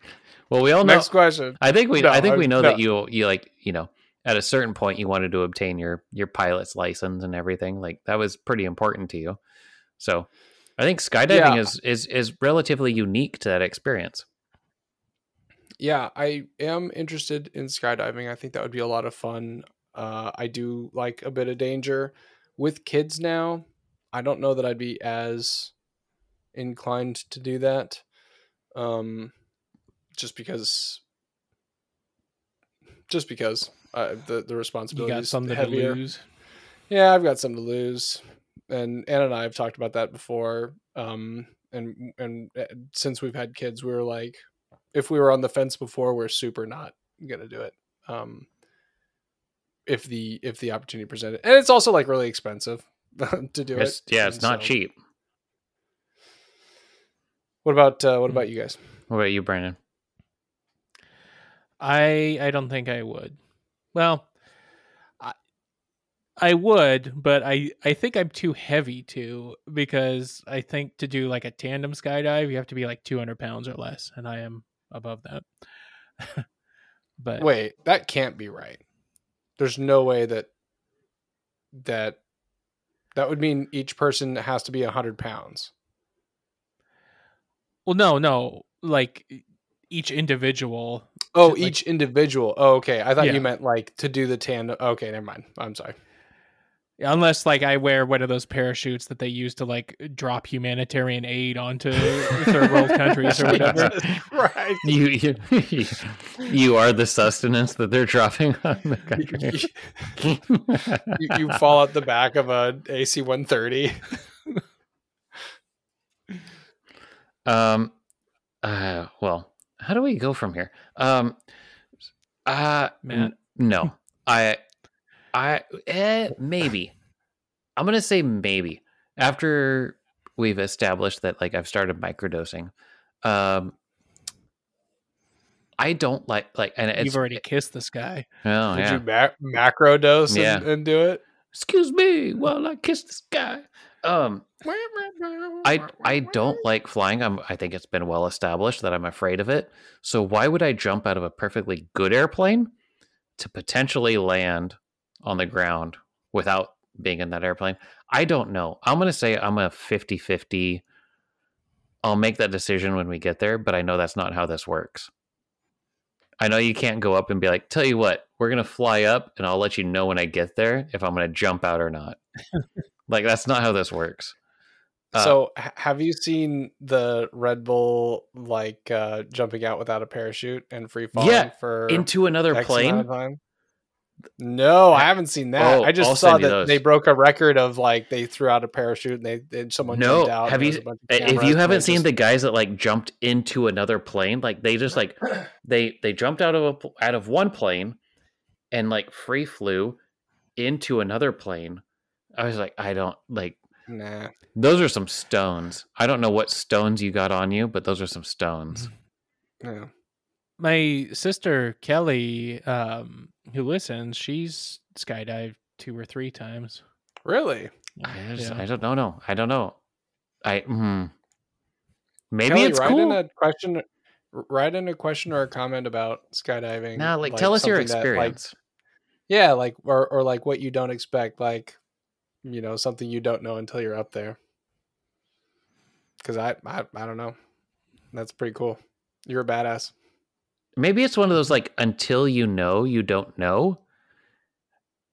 well, we all know. Next question. I think we no, I think we know I, no. that you you like you know at a certain point you wanted to obtain your your pilot's license and everything, like that was pretty important to you, so. I think skydiving yeah. is, is is relatively unique to that experience. Yeah, I am interested in skydiving. I think that would be a lot of fun. Uh, I do like a bit of danger. With kids now, I don't know that I'd be as inclined to do that. Um, just because, just because uh, the the responsibility is heavier. You got something to lose. Yeah, I've got something to lose. and Anna and I have talked about that before. Um, and and since we've had kids, we were like, if we were on the fence before, we're super not gonna do it. Um, if the if the opportunity presented, and it's also like really expensive to do it's, it. Yeah, it's and not so. cheap. What about uh, what about you guys? What about you, Brandon? I I don't think I would. Well, I I would, but I, I think I'm too heavy to, because I think to do like a tandem skydive, you have to be like two hundred pounds or less, and I am above that. But wait, that can't be right. There's no way that that that would mean each person has to be one hundred pounds. Well, no, no, like each individual. Oh, like, each individual. Oh, okay. I thought yeah. you meant like to do the tandem. Okay, never mind. I'm sorry. Unless like I wear one of those parachutes that they use to like drop humanitarian aid onto third world countries or whatever. Right. You, you you are the sustenance that they're dropping on the country. you, you fall out the back of an A C one thirty. Um, uh, well, how do we go from here? Um, uh, Matt. N- no, I, I, eh, maybe I'm going to say maybe after we've established that, like, I've started microdosing. Um, I don't like, like, and it's, you've already kissed this guy. Oh, Did yeah. you ma- macro dose yeah. and, and do it? Excuse me while I kiss this guy. Um, I I don't like flying. I'm, I think it's been well established that I'm afraid of it. So why would I jump out of a perfectly good airplane to potentially land on the ground without being in that airplane? I don't know. I'm going to say I'm a fifty-fifty. I'll make that decision when we get there, but I know that's not how this works. I know you can't go up and be like, tell you what, we're going to fly up and I'll let you know when I get there if I'm going to jump out or not. Like, that's not how this works. Uh, so have you seen the Red Bull, like, uh, jumping out without a parachute and free falling yeah, for into another X plane? No, I haven't seen that. Oh, I just I'll saw that those. They broke a record of, like, they threw out a parachute and they and someone no, jumped out. Have you, if you haven't seen just... the guys that, like, jumped into another plane, like, they just, like, they they jumped out of a, out of one plane and, like, free flew into another plane. I was like, I don't like, nah, those are some stones. I don't know what stones you got on you, but those are some stones. Yeah. My sister, Kelly, um, who listens, she's skydived two or three times. Really? I, just, yeah. I don't know. No, I don't know. I, mm, maybe Kelly, it's write cool. In a question, write in a question or a comment about skydiving. No, nah, like, like tell us your experience. That, like, yeah. Like, or, or like what you don't expect. Like, you know, something you don't know until you're up there. Because I, I I don't know. That's pretty cool. You're a badass. Maybe it's one of those, like, until you know, you don't know.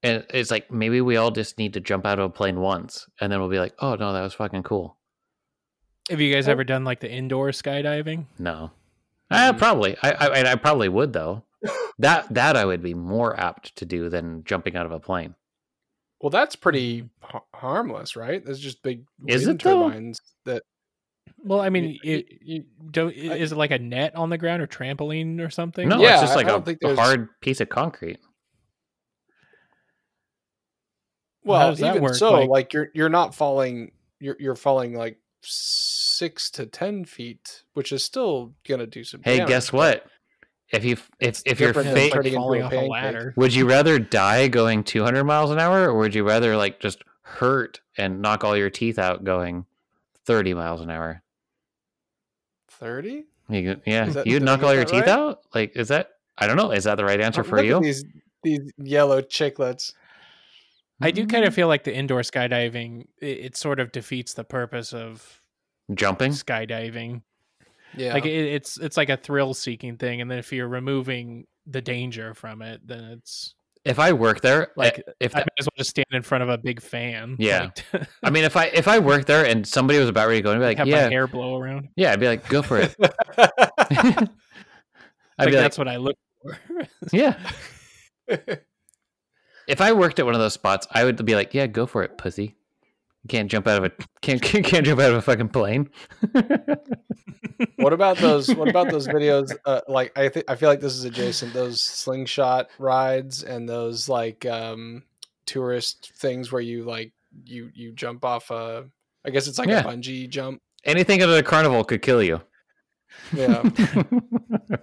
And it's like, maybe we all just need to jump out of a plane once. And then we'll be like, oh, no, that was fucking cool. Have you guys oh. ever done, like, the indoor skydiving? No. Mm-hmm. I, probably. I, I I probably would, though. that That I would be more apt to do than jumping out of a plane. Well, that's pretty ha- harmless, right? That's just big is wind it turbines that. Well, I mean, you, it, you, don't, I, is it like a net on the ground or trampoline or something? No, yeah, it's just like a, a hard piece of concrete. Well, How does that even work? so, like, like you're you're not falling. You're you're falling like six to ten feet, which is still gonna do some damage. Hey, guess what? If you if if you're fa- falling off a ladder, would you rather die going two hundred miles an hour, or would you rather like just hurt and knock all your teeth out going thirty miles an hour? Thirty? Yeah, you'd knock all your teeth right? out. Like, is that? I don't know. Is that the right answer oh, for look you? At these these yellow chiclets. I do kind of feel like the indoor skydiving it, it sort of defeats the purpose of jumping skydiving. Yeah, like it, it's it's like a thrill seeking thing, and then if you're removing the danger from it, then it's. If I work there, like if I that, might as well just stand in front of a big fan. Yeah, like, I mean, if I if I worked there and somebody was about ready to go, I'd be like, have yeah, my hair blow around. Yeah, I'd be like, go for it. I'd like, be that's like, what I look for. Yeah. If I worked at one of those spots, I would be like, yeah, go for it, pussy. Can't jump out of a can't can't jump out of a fucking plane. What about those? What about those videos? Uh, like I think I feel like this is adjacent. Those slingshot rides and those like um, tourist things where you like you you jump off a. I guess it's like yeah. a bungee jump. Anything at a carnival could kill you. Yeah.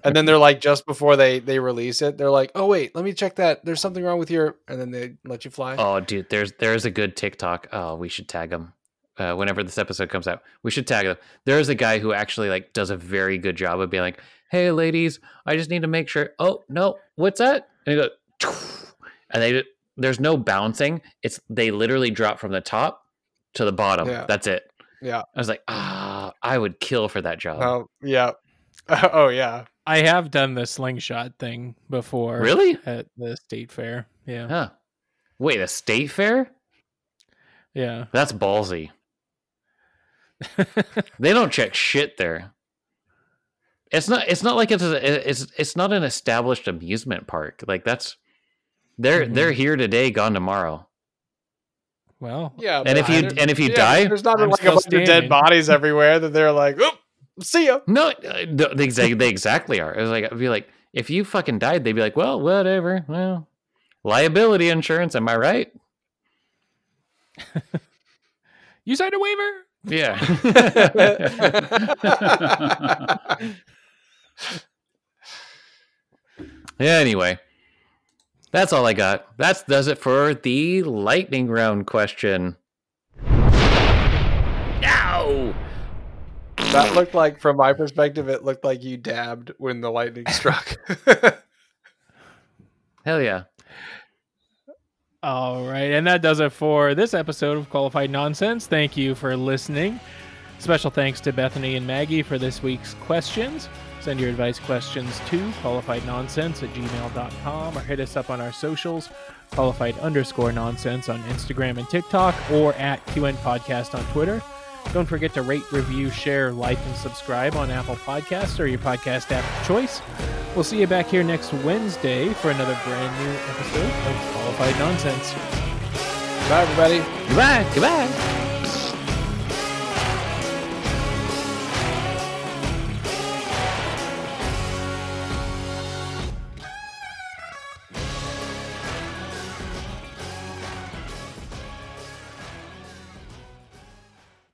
And then they're like, just before they, they release it, they're like, oh wait, let me check that. There's something wrong with your, and then they let you fly. Oh dude, there's, there's a good TikTok. Oh, we should tag him. Uh, whenever this episode comes out, we should tag him. There's a guy who actually like does a very good job of being like, hey ladies, I just need to make sure. Oh no, what's that? And he goes, and they, there's no bouncing. It's, they literally drop from the top to the bottom. Yeah. That's it. Yeah. I was like, ah, I would kill for that job. Oh, yeah. Oh, yeah. I have done the slingshot thing before. Really? At the state fair. Yeah. Huh. Wait, a state fair? Yeah. That's ballsy. They don't check shit there. It's not it's not like it's a, it's it's not an established amusement park. Like that's they're mm-hmm. they're here today, gone tomorrow. Well, yeah, and if you and if you yeah, die, there's not I'm like a bunch standing. of dead bodies everywhere that they're like, oh, see ya. No, they exactly they exactly are. It was like I'd be like, if you fucking died, they'd be like, well, whatever. Well, liability insurance, am I right? You signed a waiver. Yeah. Yeah. Anyway. That's all I got. That does it for the lightning round question. Ow! That looked like, from my perspective, it looked like you dabbed when the lightning struck. Hell yeah. All right. And that does it for this episode of Qualified Nonsense. Thank you for listening. Special thanks to Bethany and Maggie for this week's questions. Send your advice questions to qualified nonsense at gmail dot com or hit us up on our socials, qualified underscore nonsense on Instagram and TikTok, or at Q N Podcast on Twitter. Don't forget to rate, review, share, like, and subscribe on Apple Podcasts or your podcast app of choice. We'll see you back here next Wednesday for another brand new episode of Qualified Nonsense. Bye, everybody. Goodbye. Goodbye.